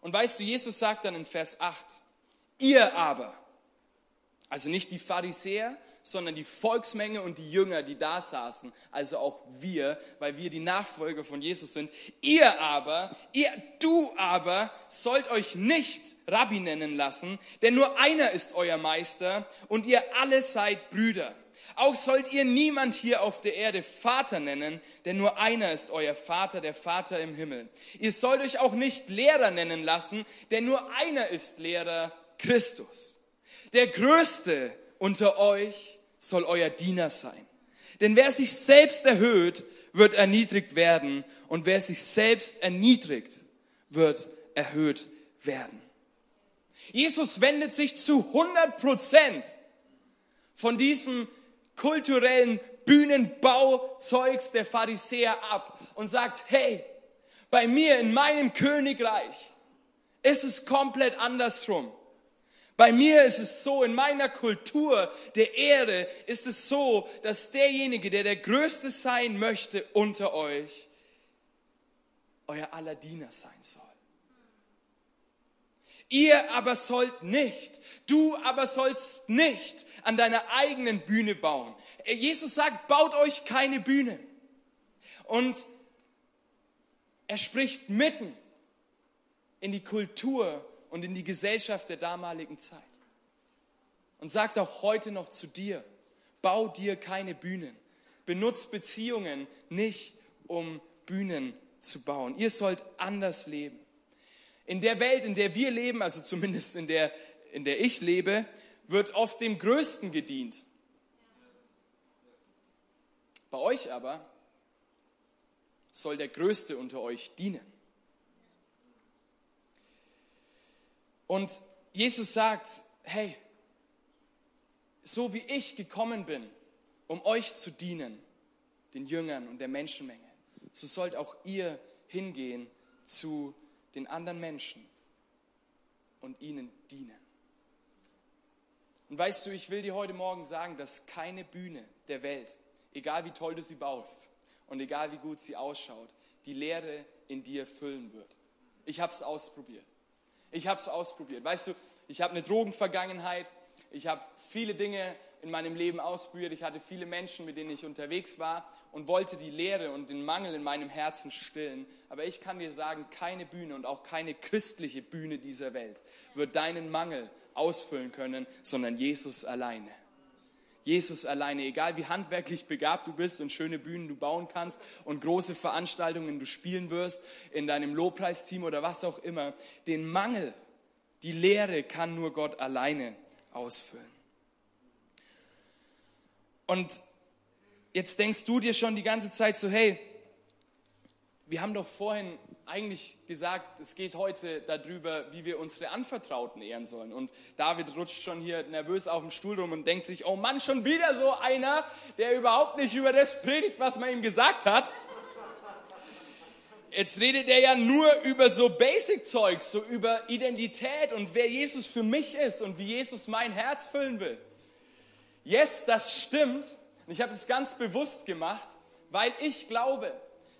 Und weißt du, Jesus sagt dann in Vers 8, ihr aber, also nicht die Pharisäer, sondern die Volksmenge und die Jünger, die da saßen, also auch wir, weil wir die Nachfolger von Jesus sind, du aber sollt euch nicht Rabbi nennen lassen, denn nur einer ist euer Meister und ihr alle seid Brüder. Auch sollt ihr niemand hier auf der Erde Vater nennen, denn nur einer ist euer Vater, der Vater im Himmel. Ihr sollt euch auch nicht Lehrer nennen lassen, denn nur einer ist Lehrer, Christus. Der Größte unter euch soll euer Diener sein. Denn wer sich selbst erhöht, wird erniedrigt werden. Und wer sich selbst erniedrigt, wird erhöht werden. Jesus wendet sich zu 100% von diesem kulturellen Bühnenbauzeugs der Pharisäer ab und sagt, hey, bei mir in meinem Königreich ist es komplett andersrum. Bei mir ist es so, in meiner Kultur der Erde ist es so, dass derjenige, der der Größte sein möchte unter euch, euer aller Diener sein soll. Ihr aber sollt nicht, du aber sollst nicht an deiner eigenen Bühne bauen. Jesus sagt, baut euch keine Bühne. Und er spricht mitten in die Kultur und in die Gesellschaft der damaligen Zeit. Und sagt auch heute noch zu dir, bau dir keine Bühnen. Benutzt Beziehungen nicht, um Bühnen zu bauen. Ihr sollt anders leben. In der Welt, in der wir leben, also zumindest in der ich lebe, wird oft dem Größten gedient. Bei euch aber soll der Größte unter euch dienen. Und Jesus sagt, hey, so wie ich gekommen bin, um euch zu dienen, den Jüngern und der Menschenmenge, so sollt auch ihr hingehen zu den anderen Menschen und ihnen dienen. Und weißt du, ich will dir heute Morgen sagen, dass keine Bühne der Welt, egal wie toll du sie baust und egal wie gut sie ausschaut, die Leere in dir füllen wird. Ich habe es ausprobiert. Weißt du, ich habe eine Drogenvergangenheit. Ich habe viele Dinge in meinem Leben ausprobiert. Ich hatte viele Menschen, mit denen ich unterwegs war und wollte die Leere und den Mangel in meinem Herzen stillen. Aber ich kann dir sagen, keine Bühne und auch keine christliche Bühne dieser Welt wird deinen Mangel ausfüllen können, sondern Jesus alleine. Jesus alleine, egal wie handwerklich begabt du bist und schöne Bühnen du bauen kannst und große Veranstaltungen du spielen wirst, in deinem Lobpreisteam oder was auch immer, den Mangel, die Leere kann nur Gott alleine ausfüllen. Und jetzt denkst du dir schon die ganze Zeit so, hey, wir haben doch vorhin eigentlich gesagt, es geht heute darüber, wie wir unsere Anvertrauten ehren sollen. Und David rutscht schon hier nervös auf dem Stuhl rum und denkt sich, oh Mann, schon wieder so einer, der überhaupt nicht über das predigt, was man ihm gesagt hat. Jetzt redet er ja nur über so Basic-Zeug, so über Identität und wer Jesus für mich ist und wie Jesus mein Herz füllen will. Yes, das stimmt. Und ich habe das ganz bewusst gemacht, weil ich glaube,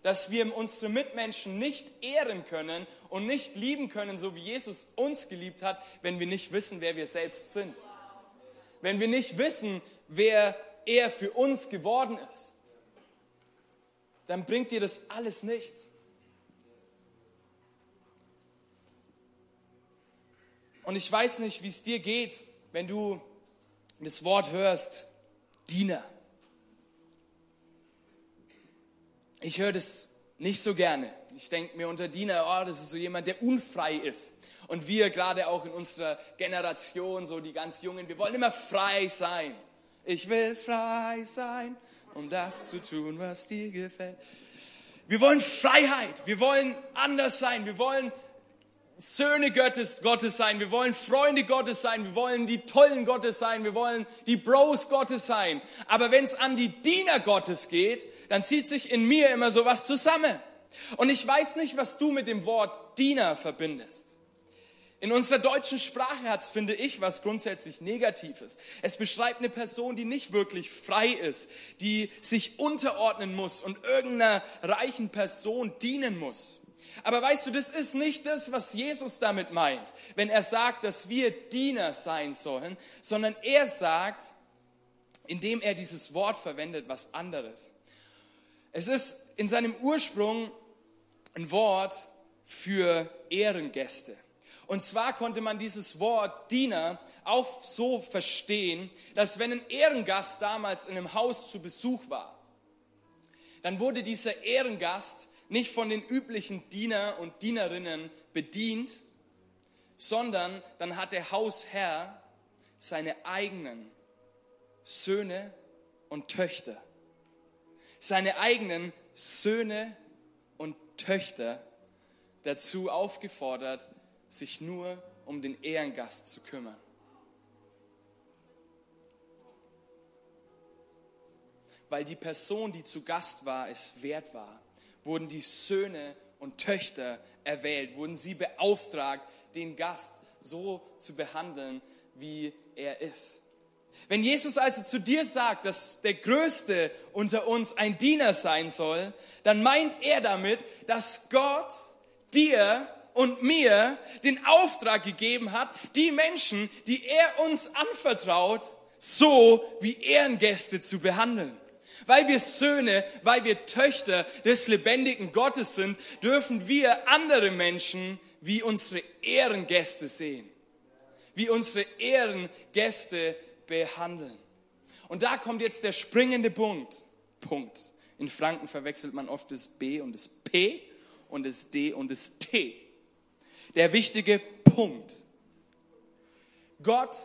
dass wir unsere Mitmenschen nicht ehren können und nicht lieben können, so wie Jesus uns geliebt hat, wenn wir nicht wissen, wer wir selbst sind. Wenn wir nicht wissen, wer er für uns geworden ist, dann bringt dir das alles nichts. Und ich weiß nicht, wie es dir geht, wenn du das Wort hörst, Diener. Ich höre das nicht so gerne. Ich denke mir unter Diener, oh, das ist so jemand, der unfrei ist. Und wir gerade auch in unserer Generation, so die ganz Jungen, wir wollen immer frei sein. Ich will frei sein, um das zu tun, was dir gefällt. Wir wollen Freiheit, wir wollen anders sein, wir wollen Söhne Gottes sein, wir wollen Freunde Gottes sein, wir wollen die Tollen Gottes sein, wir wollen die Bros Gottes sein. Aber wenn es an die Diener Gottes geht, dann zieht sich in mir immer sowas zusammen. Und ich weiß nicht, was du mit dem Wort Diener verbindest. In unserer deutschen Sprache hat es, finde ich, was grundsätzlich Negatives. Es beschreibt eine Person, die nicht wirklich frei ist, die sich unterordnen muss und irgendeiner reichen Person dienen muss. Aber weißt du, das ist nicht das, was Jesus damit meint, wenn er sagt, dass wir Diener sein sollen, sondern er sagt, indem er dieses Wort verwendet, was anderes. Es ist in seinem Ursprung ein Wort für Ehrengäste. Und zwar konnte man dieses Wort Diener auch so verstehen, dass wenn ein Ehrengast damals in einem Haus zu Besuch war, dann wurde dieser Ehrengast nicht von den üblichen Diener und Dienerinnen bedient, sondern dann hat der Hausherr seine eigenen Söhne und Töchter. Dazu aufgefordert, sich nur um den Ehrengast zu kümmern. weil die Person, die zu Gast war, es wert war, wurden die Söhne und Töchter erwählt, wurden sie beauftragt, den Gast so zu behandeln, wie er ist. Wenn Jesus also zu dir sagt, dass der Größte unter uns ein Diener sein soll, dann meint er damit, dass Gott dir und mir den Auftrag gegeben hat, die Menschen, die er uns anvertraut, so wie Ehrengäste zu behandeln. Weil wir Söhne, weil wir Töchter des lebendigen Gottes sind, dürfen wir andere Menschen wie unsere Ehrengäste sehen. Wie unsere Ehrengäste behandeln. Und da kommt jetzt der springende Punkt. In Franken verwechselt man oft das B und das P und das D und das T. Der wichtige Punkt. Gott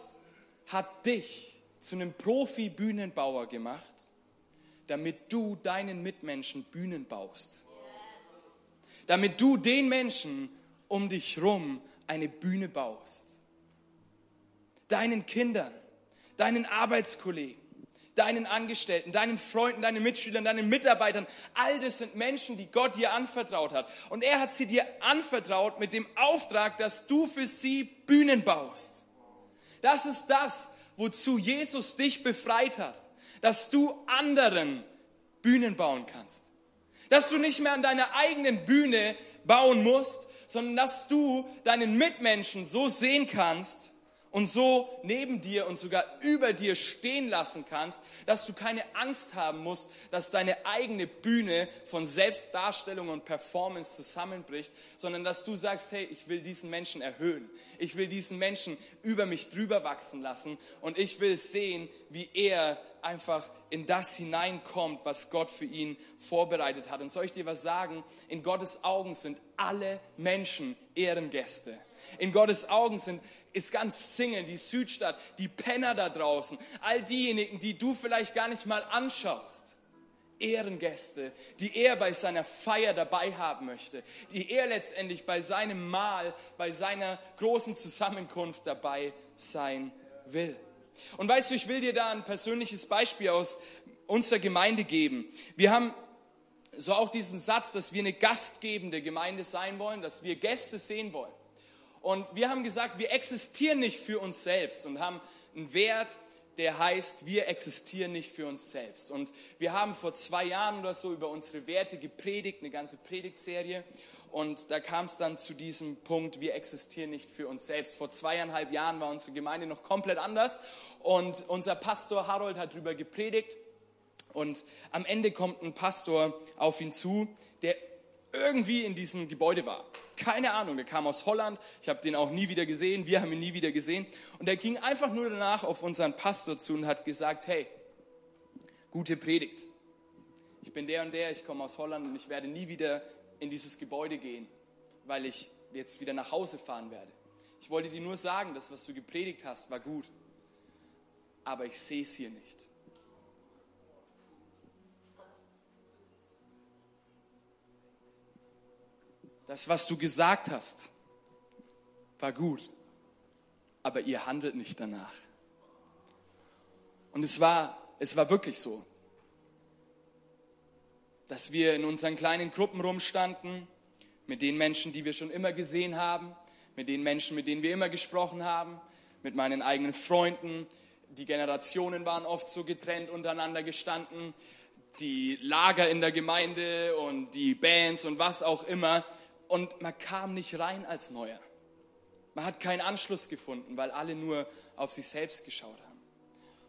hat dich zu einem Profi-Bühnenbauer gemacht, damit du deinen Mitmenschen Bühnen baust. Damit du den Menschen um dich herum eine Bühne baust. Deinen Kindern, deinen Arbeitskollegen, deinen Angestellten, deinen Freunden, deinen Mitschülern, deinen Mitarbeitern. All das sind Menschen, die Gott dir anvertraut hat. Und er hat sie dir anvertraut mit dem Auftrag, dass du für sie Bühnen baust. Das ist das, wozu Jesus dich befreit hat. Dass du anderen Bühnen bauen kannst. Dass du nicht mehr an deiner eigenen Bühne bauen musst, sondern dass du deinen Mitmenschen so sehen kannst, und so neben dir und sogar über dir stehen lassen kannst, dass du keine Angst haben musst, dass deine eigene Bühne von Selbstdarstellung und Performance zusammenbricht, sondern dass du sagst, hey, ich will diesen Menschen erhöhen. Ich will diesen Menschen über mich drüber wachsen lassen und ich will sehen, wie er einfach in das hineinkommt, was Gott für ihn vorbereitet hat. Und soll ich dir was sagen? In Gottes Augen sind alle Menschen Ehrengäste. In Gottes Augen ist ganz Singen, die Südstadt, die Penner da draußen, all diejenigen, die du vielleicht gar nicht mal anschaust. Ehrengäste, die er bei seiner Feier dabei haben möchte, die er letztendlich bei seinem Mahl, bei seiner großen Zusammenkunft dabei sein will. Und weißt du, ich will dir da ein persönliches Beispiel aus unserer Gemeinde geben. Wir haben so auch diesen Satz, dass wir eine gastgebende Gemeinde sein wollen, dass wir Gäste sehen wollen. Und wir haben gesagt, wir existieren nicht für uns selbst und haben einen Wert, der heißt, wir existieren nicht für uns selbst. Und wir haben vor 2 Jahren oder so über unsere Werte gepredigt, eine ganze Predigtserie. Und da kam es dann zu diesem Punkt, wir existieren nicht für uns selbst. Vor 2,5 Jahren war unsere Gemeinde noch komplett anders. Und unser Pastor Harold hat darüber gepredigt. Und am Ende kommt ein Pastor auf ihn zu, der irgendwie in diesem Gebäude war. Keine Ahnung, der kam aus Holland, ich habe den auch nie wieder gesehen, wir haben ihn nie wieder gesehen. Und er ging einfach nur danach auf unseren Pastor zu und hat gesagt, hey, gute Predigt. Ich bin der und der, ich komme aus Holland und ich werde nie wieder in dieses Gebäude gehen, weil ich jetzt wieder nach Hause fahren werde. Ich wollte dir nur sagen, das, was du gepredigt hast, war gut. Aber ich sehe es hier nicht. Das, was du gesagt hast, war gut, aber ihr handelt nicht danach. Und es war wirklich so, dass wir in unseren kleinen Gruppen rumstanden, mit den Menschen, die wir schon immer gesehen haben, mit den Menschen, mit denen wir immer gesprochen haben, mit meinen eigenen Freunden. Die Generationen waren oft so getrennt untereinander gestanden, die Lager in der Gemeinde und die Bands und was auch immer. Und man kam nicht rein als Neuer. Man hat keinen Anschluss gefunden, weil alle nur auf sich selbst geschaut haben.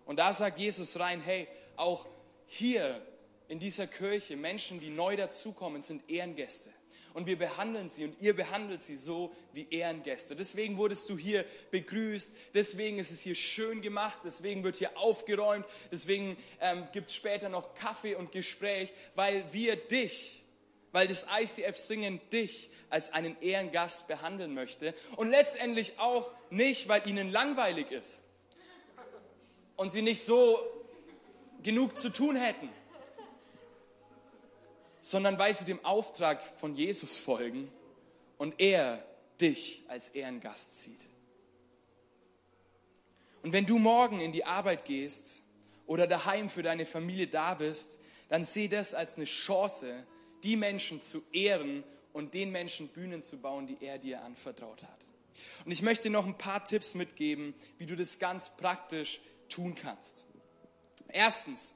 Und da sagt Jesus rein, hey, auch hier in dieser Kirche, Menschen, die neu dazukommen, sind Ehrengäste. Und wir behandeln sie und ihr behandelt sie so wie Ehrengäste. Deswegen wurdest du hier begrüßt, deswegen ist es hier schön gemacht, deswegen wird hier aufgeräumt, deswegen gibt es später noch Kaffee und Gespräch, weil das ICF Singen dich als einen Ehrengast behandeln möchte und letztendlich auch nicht, weil ihnen langweilig ist und sie nicht so genug zu tun hätten, sondern weil sie dem Auftrag von Jesus folgen und er dich als Ehrengast zieht. Und wenn du morgen in die Arbeit gehst oder daheim für deine Familie da bist, dann seh das als eine Chance, die Menschen zu ehren und den Menschen Bühnen zu bauen, die er dir anvertraut hat. Und ich möchte noch ein paar Tipps mitgeben, wie du das ganz praktisch tun kannst. Erstens,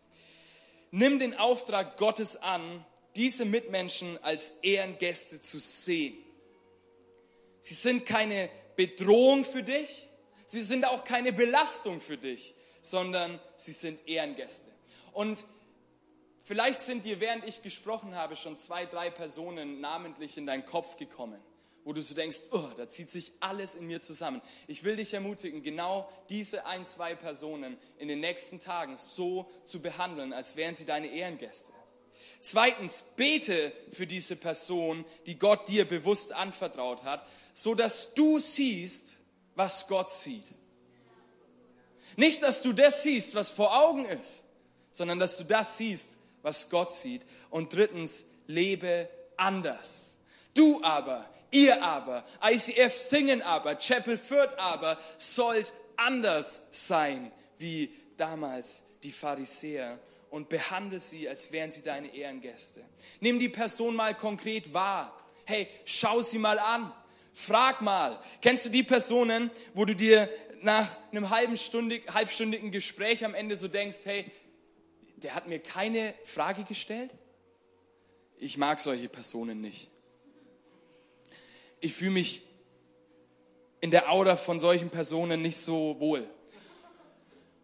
nimm den Auftrag Gottes an, diese Mitmenschen als Ehrengäste zu sehen. Sie sind keine Bedrohung für dich, sie sind auch keine Belastung für dich, sondern sie sind Ehrengäste. Und vielleicht sind dir, während ich gesprochen habe, schon 2, 3 Personen namentlich in deinen Kopf gekommen, wo du so denkst, oh, da zieht sich alles in mir zusammen. Ich will dich ermutigen, genau diese 1, 2 Personen in den nächsten Tagen so zu behandeln, als wären sie deine Ehrengäste. Zweitens, bete für diese Person, die Gott dir bewusst anvertraut hat, so dass du siehst, was Gott sieht. Nicht, dass du das siehst, was vor Augen ist, sondern dass du das siehst, was Gott sieht. Und drittens, lebe anders. Du aber, ihr aber, ICF Singen aber, Chapel Fürth aber, sollt anders sein wie damals die Pharisäer und behandle sie, als wären sie deine Ehrengäste. Nimm die Person mal konkret wahr. Hey, schau sie mal an. Frag mal. Kennst du die Personen, wo du dir nach einem halbstündigen Gespräch am Ende so denkst, hey, der hat mir keine Frage gestellt? Ich mag solche Personen nicht. Ich fühle mich in der Aura von solchen Personen nicht so wohl.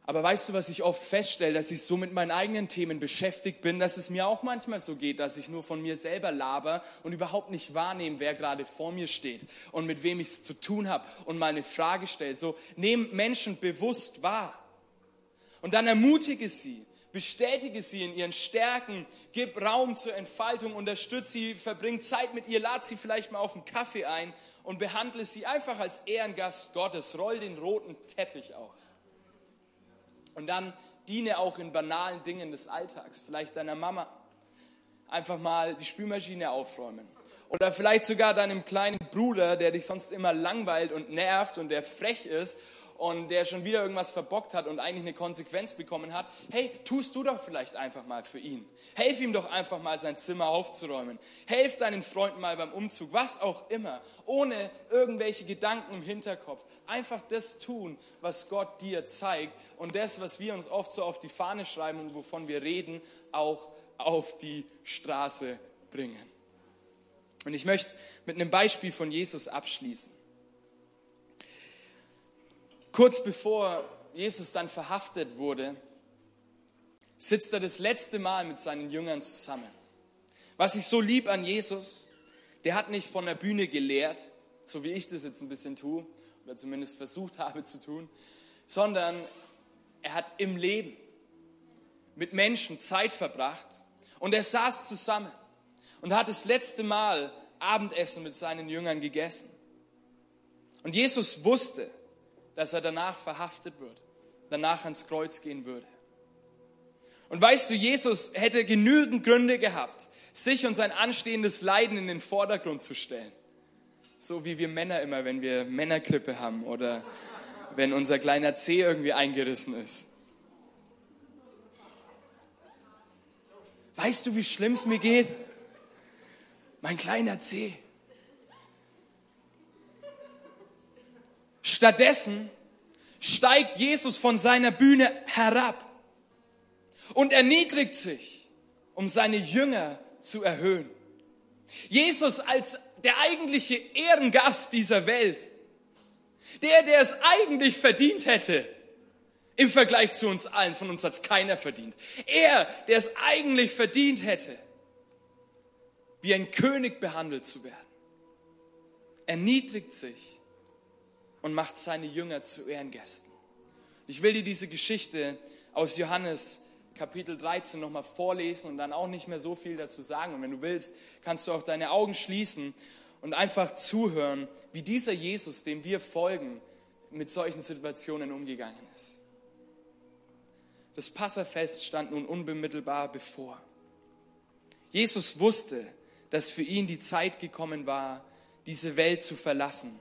Aber weißt du, was ich oft feststelle, dass ich so mit meinen eigenen Themen beschäftigt bin, dass es mir auch manchmal so geht, dass ich nur von mir selber laber und überhaupt nicht wahrnehme, wer gerade vor mir steht und mit wem ich es zu tun habe und mal eine Frage stelle. So, nehme Menschen bewusst wahr und dann ermutige sie. Bestätige sie in ihren Stärken, gib Raum zur Entfaltung, unterstütze sie, verbring Zeit mit ihr, lad sie vielleicht mal auf einen Kaffee ein und behandle sie einfach als Ehrengast Gottes. Roll den roten Teppich aus. Und dann diene auch in banalen Dingen des Alltags, vielleicht deiner Mama. Einfach mal die Spülmaschine aufräumen. Oder vielleicht sogar deinem kleinen Bruder, der dich sonst immer langweilt und nervt und der frech ist. Und der schon wieder irgendwas verbockt hat und eigentlich eine Konsequenz bekommen hat, hey, tust du doch vielleicht einfach mal für ihn. Helf ihm doch einfach mal, sein Zimmer aufzuräumen. Helf deinen Freunden mal beim Umzug, was auch immer, ohne irgendwelche Gedanken im Hinterkopf. Einfach das tun, was Gott dir zeigt und das, was wir uns oft so auf die Fahne schreiben und wovon wir reden, auch auf die Straße bringen. Und ich möchte mit einem Beispiel von Jesus abschließen. Kurz bevor Jesus dann verhaftet wurde, sitzt er das letzte Mal mit seinen Jüngern zusammen. Was ich so lieb an Jesus, der hat nicht von der Bühne gelehrt, so wie ich das jetzt ein bisschen tue, oder zumindest versucht habe zu tun, sondern er hat im Leben mit Menschen Zeit verbracht und er saß zusammen und hat das letzte Mal Abendessen mit seinen Jüngern gegessen. Und Jesus wusste, dass er danach verhaftet wird, danach ans Kreuz gehen würde. Und weißt du, Jesus hätte genügend Gründe gehabt, sich und sein anstehendes Leiden in den Vordergrund zu stellen. So wie wir Männer immer, wenn wir Männergrippe haben oder wenn unser kleiner Zeh irgendwie eingerissen ist. Weißt du, wie schlimm es mir geht? Mein kleiner Zeh. Stattdessen steigt Jesus von seiner Bühne herab und erniedrigt sich, um seine Jünger zu erhöhen. Jesus als der eigentliche Ehrengast dieser Welt, der es eigentlich verdient hätte, im Vergleich zu uns allen, von uns hat es keiner verdient. Er, der es eigentlich verdient hätte, wie ein König behandelt zu werden, erniedrigt sich und macht seine Jünger zu Ehrengästen. Ich will dir diese Geschichte aus Johannes Kapitel 13 nochmal vorlesen und dann auch nicht mehr so viel dazu sagen. Und wenn du willst, kannst du auch deine Augen schließen und einfach zuhören, wie dieser Jesus, dem wir folgen, mit solchen Situationen umgegangen ist. Das Passahfest stand nun unmittelbar bevor. Jesus wusste, dass für ihn die Zeit gekommen war, diese Welt zu verlassen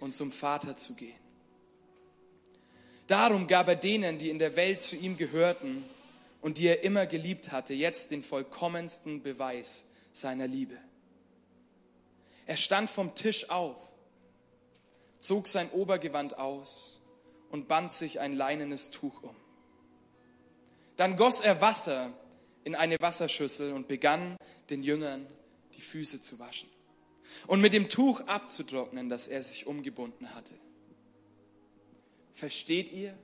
und zum Vater zu gehen. Darum gab er denen, die in der Welt zu ihm gehörten und die er immer geliebt hatte, jetzt den vollkommensten Beweis seiner Liebe. Er stand vom Tisch auf, zog sein Obergewand aus und band sich ein leinenes Tuch um. Dann goss er Wasser in eine Wasserschüssel und begann, den Jüngern die Füße zu waschen und mit dem Tuch abzutrocknen, das er sich umgebunden hatte. Versteht ihr,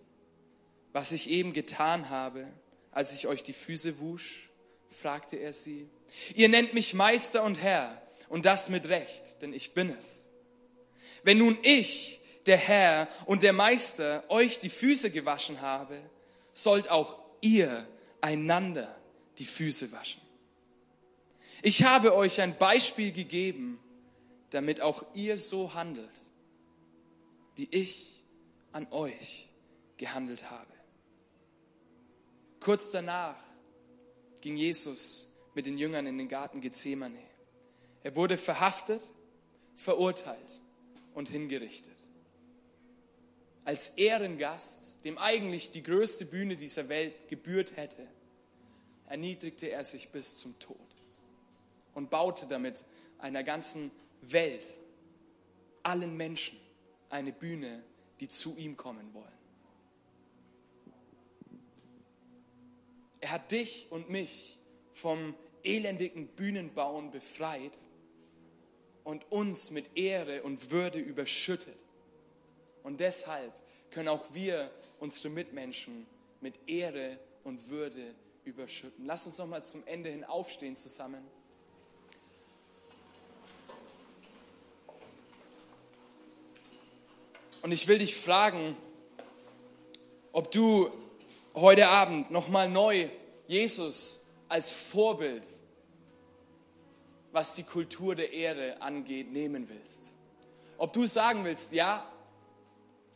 was ich eben getan habe, als ich euch die Füße wusch? Fragte er sie. Ihr nennt mich Meister und Herr, und das mit Recht, denn ich bin es. Wenn nun ich, der Herr und der Meister, euch die Füße gewaschen habe, sollt auch ihr einander die Füße waschen. Ich habe euch ein Beispiel gegeben, damit auch ihr so handelt, wie ich an euch gehandelt habe. Kurz danach ging Jesus mit den Jüngern in den Garten Gethsemane. Er wurde verhaftet, verurteilt und hingerichtet. Als Ehrengast, dem eigentlich die größte Bühne dieser Welt gebührt hätte, erniedrigte er sich bis zum Tod und baute damit einer ganzen Welt, allen Menschen, eine Bühne, die zu ihm kommen wollen. Er hat dich und mich vom elendigen Bühnenbauen befreit und uns mit Ehre und Würde überschüttet. Und deshalb können auch wir unsere Mitmenschen mit Ehre und Würde überschütten. Lass uns nochmal zum Ende hin aufstehen zusammen. Und ich will dich fragen, ob du heute Abend nochmal neu Jesus als Vorbild, was die Kultur der Ehre angeht, nehmen willst. Ob du sagen willst, ja,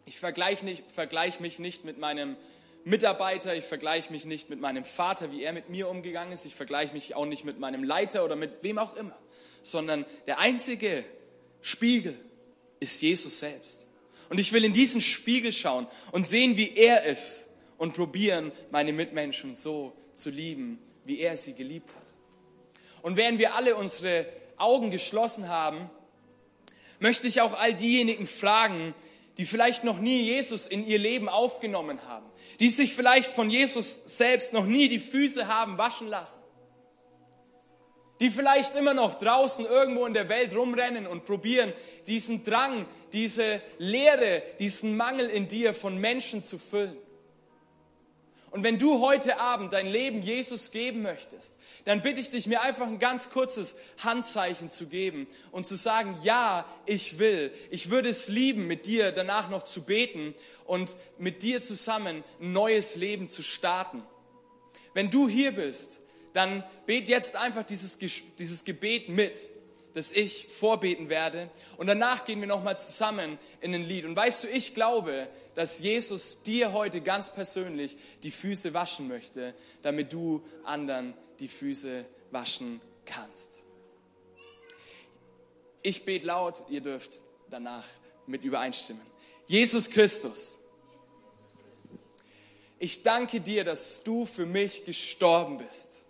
ich vergleiche mich nicht mit meinem Mitarbeiter, ich vergleiche mich nicht mit meinem Vater, wie er mit mir umgegangen ist, ich vergleiche mich auch nicht mit meinem Leiter oder mit wem auch immer, sondern der einzige Spiegel ist Jesus selbst. Und ich will in diesen Spiegel schauen und sehen, wie er ist und probieren, meine Mitmenschen so zu lieben, wie er sie geliebt hat. Und während wir alle unsere Augen geschlossen haben, möchte ich auch all diejenigen fragen, die vielleicht noch nie Jesus in ihr Leben aufgenommen haben, die sich vielleicht von Jesus selbst noch nie die Füße haben waschen lassen, die vielleicht immer noch draußen irgendwo in der Welt rumrennen und probieren, diesen Drang, diese Leere, diesen Mangel in dir von Menschen zu füllen. Und wenn du heute Abend dein Leben Jesus geben möchtest, dann bitte ich dich, mir einfach ein ganz kurzes Handzeichen zu geben und zu sagen, ja, ich will. Ich würde es lieben, mit dir danach noch zu beten und mit dir zusammen ein neues Leben zu starten. Wenn du hier bist, dann bet jetzt einfach dieses Gebet mit, das ich vorbeten werde. Und danach gehen wir nochmal zusammen in ein Lied. Und weißt du, ich glaube, dass Jesus dir heute ganz persönlich die Füße waschen möchte, damit du anderen die Füße waschen kannst. Ich bete laut, ihr dürft danach mit übereinstimmen. Jesus Christus, ich danke dir, dass du für mich gestorben bist.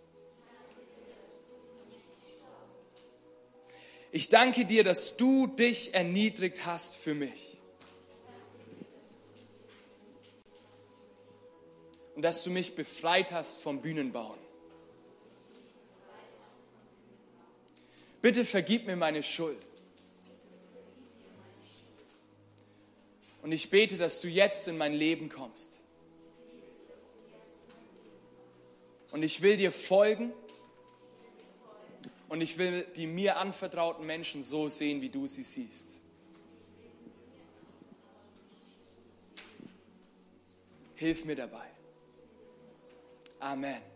Ich danke dir, dass du dich erniedrigt hast für mich. Und dass du mich befreit hast vom Bühnenbauen. Bitte vergib mir meine Schuld. Und ich bete, dass du jetzt in mein Leben kommst. Und ich will dir folgen. Und ich will die mir anvertrauten Menschen so sehen, wie du sie siehst. Hilf mir dabei. Amen.